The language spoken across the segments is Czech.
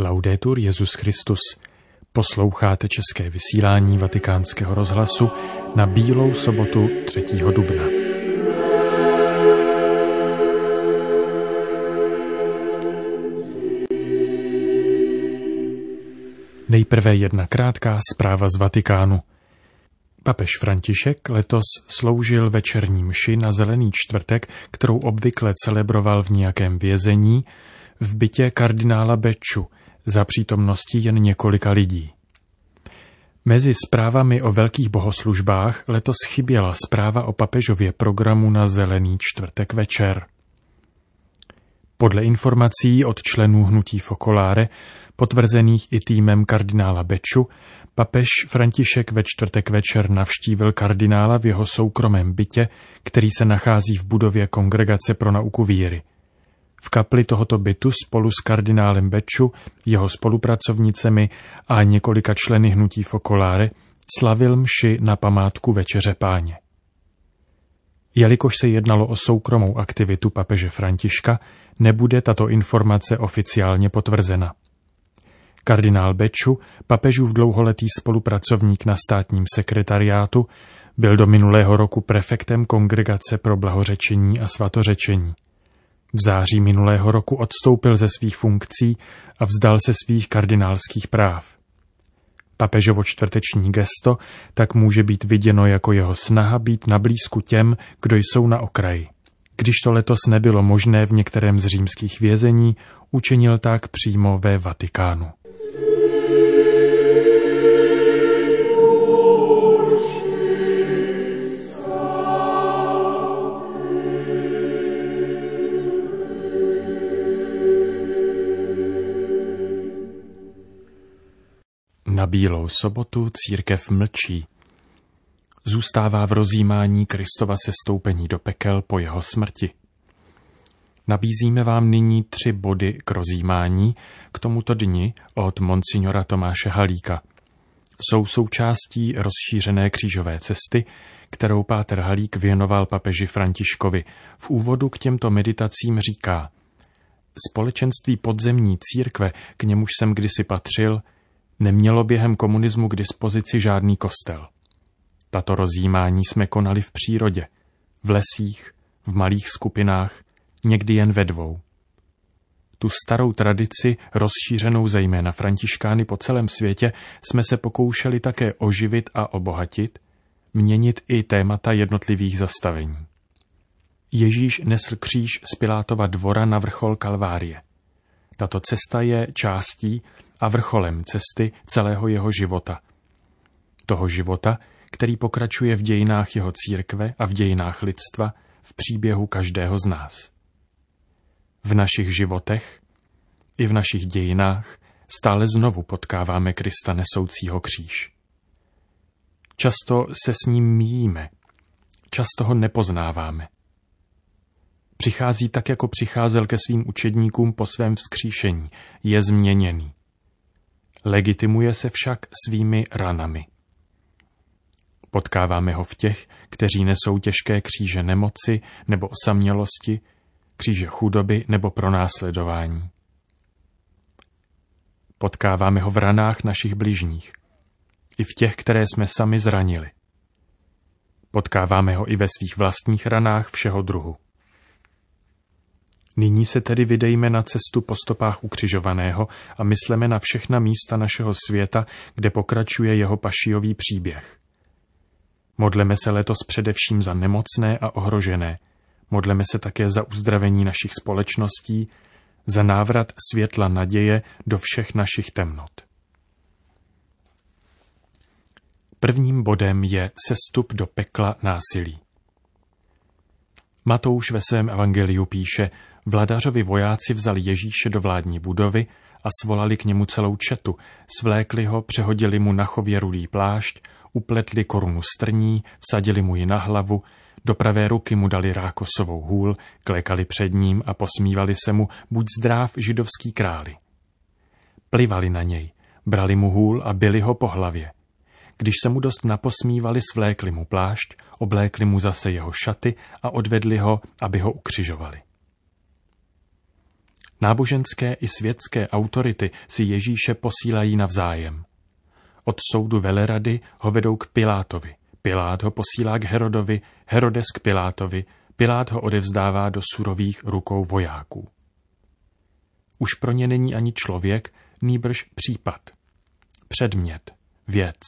Laudetur Jesus Christus. Posloucháte české vysílání Vatikánského rozhlasu na Bílou sobotu 3. dubna. Nejprve jedna krátká zpráva z Vatikánu. Papež František letos sloužil večerní mši na Zelený čtvrtek, kterou obvykle celebroval v nějakém vězení, v bytě kardinála Beču, za přítomností jen několika lidí. Mezi zprávami o velkých bohoslužbách letos chyběla zpráva o papežově programu na Zelený čtvrtek večer. Podle informací od členů hnutí Focolare, potvrzených i týmem kardinála Beču, papež František ve čtvrtek večer navštívil kardinála v jeho soukromém bytě, který se nachází v budově Kongregace pro nauku víry. V kapli tohoto bytu spolu s kardinálem Beču, jeho spolupracovnicemi a několika členy hnutí Focolare slavil mši na památku Večeře Páně. Jelikož se jednalo o soukromou aktivitu papeže Františka, nebude tato informace oficiálně potvrzena. Kardinál Beču, papežův dlouholetý spolupracovník na státním sekretariátu, byl do minulého roku prefektem Kongregace pro blahořečení a svatořečení. V září minulého roku odstoupil ze svých funkcí a vzdal se svých kardinálských práv. Papežovo čtvrteční gesto tak může být viděno jako jeho snaha být nablízku těm, kdo jsou na okraji. Když to letos nebylo možné v některém z římských vězení, učinil tak přímo ve Vatikánu. Na Bílou sobotu církev mlčí. Zůstává v rozjímání Kristova sestoupení do pekel po jeho smrti. Nabízíme vám nyní 3 body k rozjímání k tomuto dni od monsignora Tomáše Halíka. Jsou součástí rozšířené křížové cesty, kterou páter Halík věnoval papeži Františkovi. V úvodu k těmto meditacím říká: Společenství podzemní církve, k němuž jsem kdysi patřil, nemělo během komunismu k dispozici žádný kostel. Tato rozjímání jsme konali v přírodě, v lesích, v malých skupinách, někdy jen ve 2. Tu starou tradici, rozšířenou zejména františkány po celém světě, jsme se pokoušeli také oživit a obohatit, měnit i témata jednotlivých zastavení. Ježíš nesl kříž z Pilátova dvora na vrchol Kalvárie. Tato cesta je částí a vrcholem cesty celého jeho života. Toho života, který pokračuje v dějinách jeho církve a v dějinách lidstva, v příběhu každého z nás. V našich životech i v našich dějinách stále znovu potkáváme Krista nesoucího kříž. Často se s ním míjíme, často ho nepoznáváme. Přichází tak, jako přicházel ke svým učedníkům po svém vzkříšení, je změněný. Legitimuje se však svými ranami. Potkáváme ho v těch, kteří nesou těžké kříže nemoci nebo osamělosti, kříže chudoby nebo pronásledování. Potkáváme ho v ranách našich bližních, i v těch, které jsme sami zranili. Potkáváme ho i ve svých vlastních ranách všeho druhu. Nyní se tedy vydejme na cestu po stopách ukřižovaného a mysleme na všechna místa našeho světa, kde pokračuje jeho pašijový příběh. Modleme se letos především za nemocné a ohrožené. Modleme se také za uzdravení našich společností, za návrat světla naděje do všech našich temnot. Prvním bodem je sestup do pekla násilí. Matouš ve svém evangeliu píše: Vladařovi vojáci vzali Ježíše do vládní budovy a svolali k němu celou četu, svlékli ho, přehodili mu na chově rudý plášť, upletli korunu strní, vsadili mu ji na hlavu, do pravé ruky mu dali rákosovou hůl, klekali před ním a posmívali se mu: buď zdráv, židovský králi. Plivali na něj, brali mu hůl a bili ho po hlavě. Když se mu dost naposmívali, svlékli mu plášť, oblékli mu zase jeho šaty a odvedli ho, aby ho ukřižovali. Náboženské i světské autority si Ježíše posílají navzájem. Od soudu velerady ho vedou k Pilátovi. Pilát ho posílá k Herodovi, Herodes k Pilátovi, Pilát ho odevzdává do surových rukou vojáků. Už pro ně není ani člověk, nýbrž případ. Předmět, věc.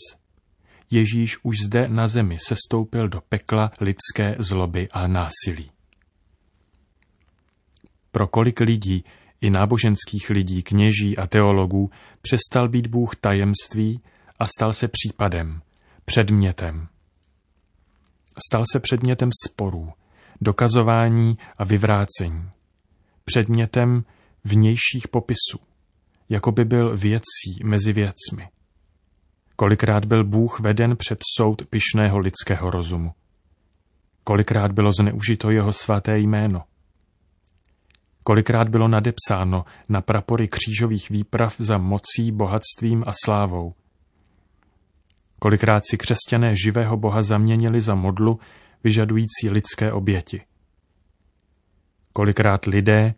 Ježíš už zde na zemi sestoupil do pekla lidské zloby a násilí. Pro kolik lidí, i náboženských lidí, kněží a teologů, přestal být Bůh tajemství a stal se případem, předmětem. Stal se předmětem sporů, dokazování a vyvrácení. Předmětem vnějších popisů, jako by byl věcí mezi věcmi. Kolikrát byl Bůh veden před soud pyšného lidského rozumu. Kolikrát bylo zneužito jeho svaté jméno. Kolikrát bylo nadepsáno na prapory křížových výprav za mocí, bohatstvím a slávou. Kolikrát si křesťané živého Boha zaměnili za modlu, vyžadující lidské oběti. Kolikrát lidé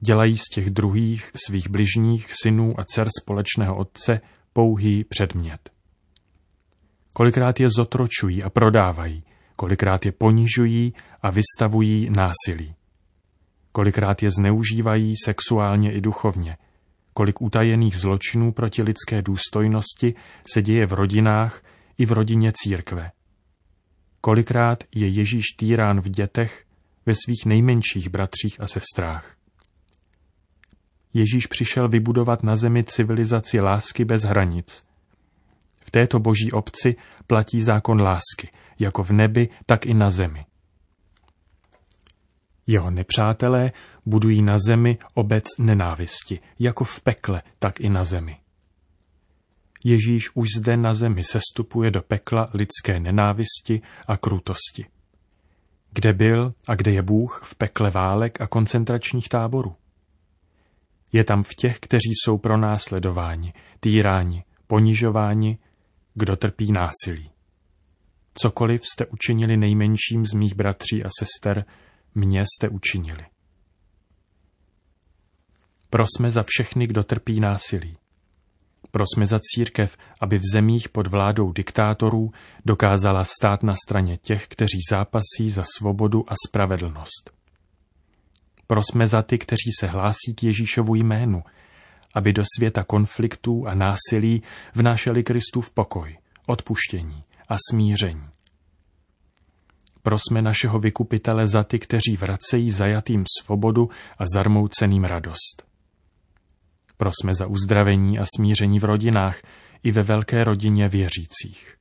dělají z těch druhých, svých bližních, synů a dcer společného otce pouhý předmět. Kolikrát je zotročují a prodávají, kolikrát je ponižují a vystavují násilí. Kolikrát je zneužívají sexuálně i duchovně, kolik utajených zločinů proti lidské důstojnosti se děje v rodinách i v rodině církve. Kolikrát je Ježíš týrán v dětech, ve svých nejmenších bratřích a sestrách. Ježíš přišel vybudovat na zemi civilizaci lásky bez hranic. V této boží obci platí zákon lásky, jako v nebi, tak i na zemi. Jeho nepřátelé budují na zemi obec nenávisti, jako v pekle, tak i na zemi. Ježíš už zde na zemi sestupuje do pekla lidské nenávisti a krutosti. Kde byl a kde je Bůh v pekle válek a koncentračních táborů? Je tam v těch, kteří jsou pronásledováni, týráni, ponižováni, kdo trpí násilí. Cokoliv jste učinili nejmenším z mých bratří a sester, mě jste učinili. Prosme za všechny, kdo trpí násilí. Prosme za církev, aby v zemích pod vládou diktátorů dokázala stát na straně těch, kteří zápasí za svobodu a spravedlnost. Prosme za ty, kteří se hlásí k Ježíšovu jménu, aby do světa konfliktů a násilí vnášeli Kristův pokoj, odpuštění a smíření. Prosme našeho vykupitele za ty, kteří vracejí zajatým svobodu a zarmouceným radost. Prosme za uzdravení a smíření v rodinách i ve velké rodině věřících.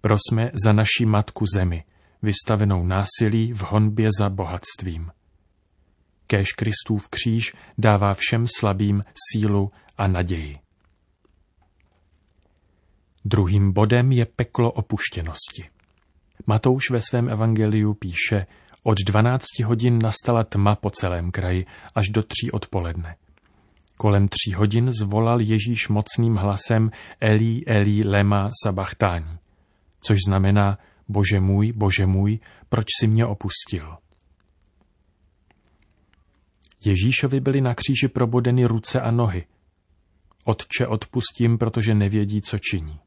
Prosme za naši matku zemi, vystavenou násilí v honbě za bohatstvím. Kéž Kristův kříž dává všem slabým sílu a naději. Druhým bodem je peklo opuštěnosti. Matouš ve svém evangeliu píše, od 12 hodin nastala tma po celém kraji až do 3 odpoledne. Kolem 3 hodin zvolal Ježíš mocným hlasem Eli, Eli, lema sabachtani, což znamená Bože můj, proč jsi mě opustil? Ježíšovi byly na kříži probodeny ruce a nohy. Otče, odpustím, protože nevědí, co činí.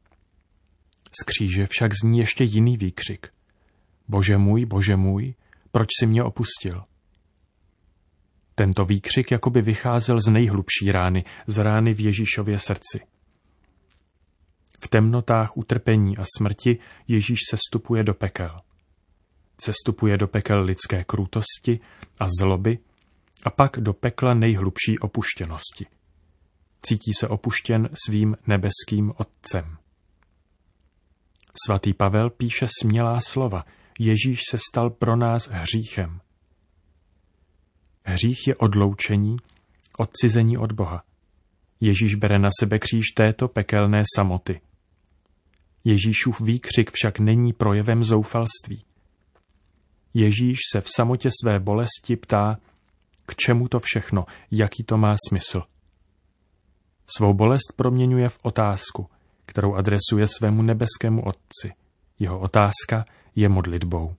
Z kříže však zní ještě jiný výkřik. Bože můj, proč jsi mě opustil? Tento výkřik jakoby vycházel z nejhlubší rány, z rány v Ježíšově srdci. V temnotách utrpení a smrti Ježíš sestupuje do pekel. Sestupuje do pekel lidské krutosti a zloby a pak do pekla nejhlubší opuštěnosti. Cítí se opuštěn svým nebeským Otcem. Svatý Pavel píše smělá slova, Ježíš se stal pro nás hříchem. Hřích je odloučení, odcizení od Boha. Ježíš bere na sebe kříž této pekelné samoty. Ježíšův výkřik však není projevem zoufalství. Ježíš se v samotě své bolesti ptá, k čemu to všechno, jaký to má smysl. Svou bolest proměňuje v otázku, kterou adresuje svému nebeskému Otci. Jeho otázka je modlitbou.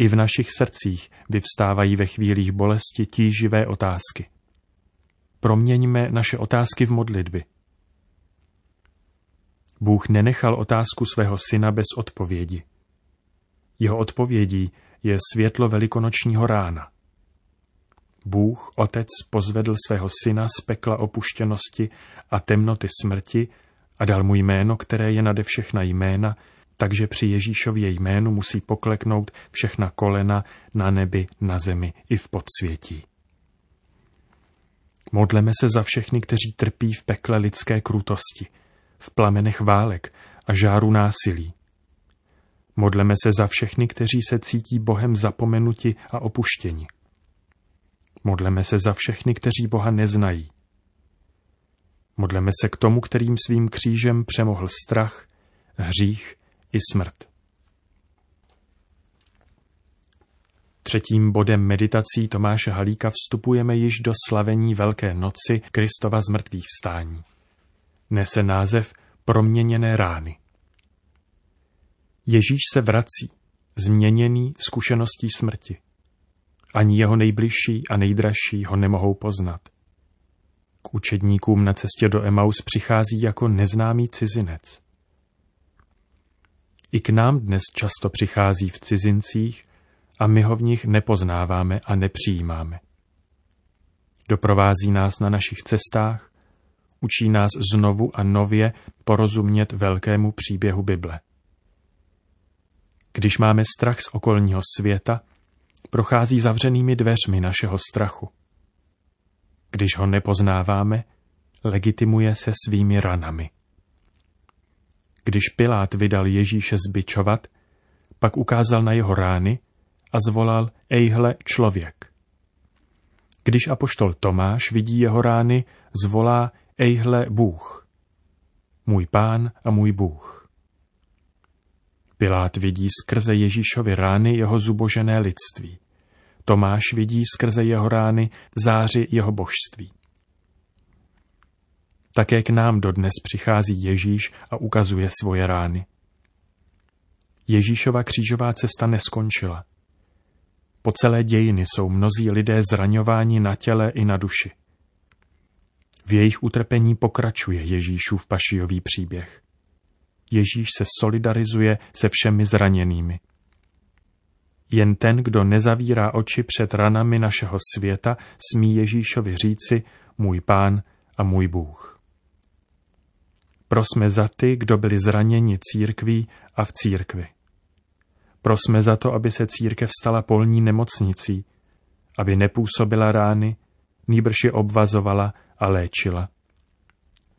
I v našich srdcích vyvstávají ve chvílích bolesti tíživé otázky. Proměňme naše otázky v modlitby. Bůh nenechal otázku svého syna bez odpovědi. Jeho odpovědí je světlo velikonočního rána. Bůh, Otec, pozvedl svého syna z pekla opuštěnosti a temnoty smrti a dal mu jméno, které je nade všechna jména, takže při Ježíšově jménu musí pokleknout všechna kolena na nebi, na zemi i v podsvětí. Modleme se za všechny, kteří trpí v pekle lidské krutosti, v plamenech válek a žáru násilí. Modleme se za všechny, kteří se cítí Bohem zapomenuti a opuštěni. Modleme se za všechny, kteří Boha neznají. Modleme se k tomu, kterým svým křížem přemohl strach, hřích i smrt. Třetím bodem meditací Tomáše Halíka vstupujeme již do slavení Velké noci Kristova zmrtvýchvstání. Nese název Proměněné rány. Ježíš se vrací, změněný zkušeností smrti. Ani jeho nejbližší a nejdražší ho nemohou poznat. K učedníkům na cestě do Emaus přichází jako neznámý cizinec. I k nám dnes často přichází v cizincích a my ho v nich nepoznáváme a nepřijímáme. Doprovází nás na našich cestách, učí nás znovu a nově porozumět velkému příběhu Bible. Když máme strach z okolního světa, prochází zavřenými dveřmi našeho strachu. Když ho nepoznáváme, legitimuje se svými ranami. Když Pilát vydal Ježíše zbičovat, pak ukázal na jeho rány a zvolal ejhle člověk. Když apoštol Tomáš vidí jeho rány, zvolá ejhle Bůh. Můj Pán a můj Bůh. Pilát vidí skrze Ježíšovy rány jeho zubožené lidství. Tomáš vidí skrze jeho rány záři jeho božství. Také k nám dodnes přichází Ježíš a ukazuje svoje rány. Ježíšova křížová cesta neskončila. Po celé dějiny jsou mnozí lidé zraňováni na těle i na duši. V jejich utrpení pokračuje Ježíšův pašijový příběh. Ježíš se solidarizuje se všemi zraněnými. Jen ten, kdo nezavírá oči před ranami našeho světa, smí Ježíšovi říci můj Pán a můj Bůh. Prosme za ty, kdo byli zraněni církví a v církvi. Prosme za to, aby se církev stala polní nemocnicí, aby nepůsobila rány, nýbrž je obvazovala a léčila.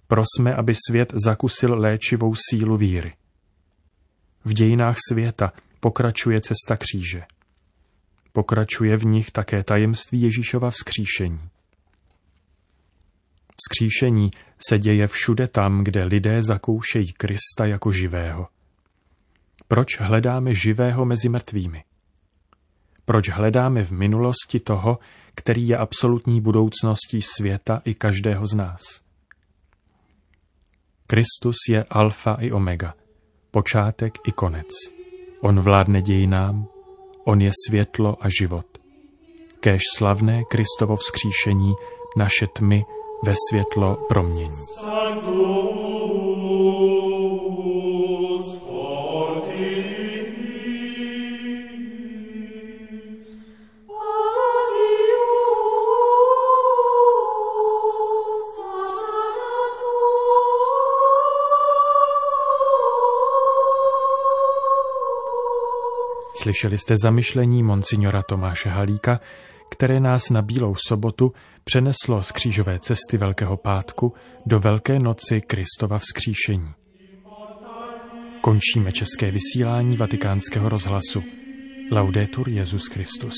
Prosme, aby svět zakusil léčivou sílu víry. V dějinách světa pokračuje cesta kříže. Pokračuje v nich také tajemství Ježíšova vzkříšení. Vzkříšení se děje všude tam, kde lidé zakoušejí Krista jako živého. Proč hledáme živého mezi mrtvými? Proč hledáme v minulosti toho, který je absolutní budoucností světa i každého z nás? Kristus je alfa i omega, počátek i konec. On vládne dějinám, on je světlo a život. Kéž slavné Kristovo vzkříšení naše tmy ve světlo promění. Slyšeli jste zamyšlení monsignora Tomáše Halíka, které nás na Bílou sobotu přeneslo z křížové cesty Velkého pátku do Velké noci Kristova vzkříšení. Končíme české vysílání Vatikánského rozhlasu. Laudetur Jesus Christus.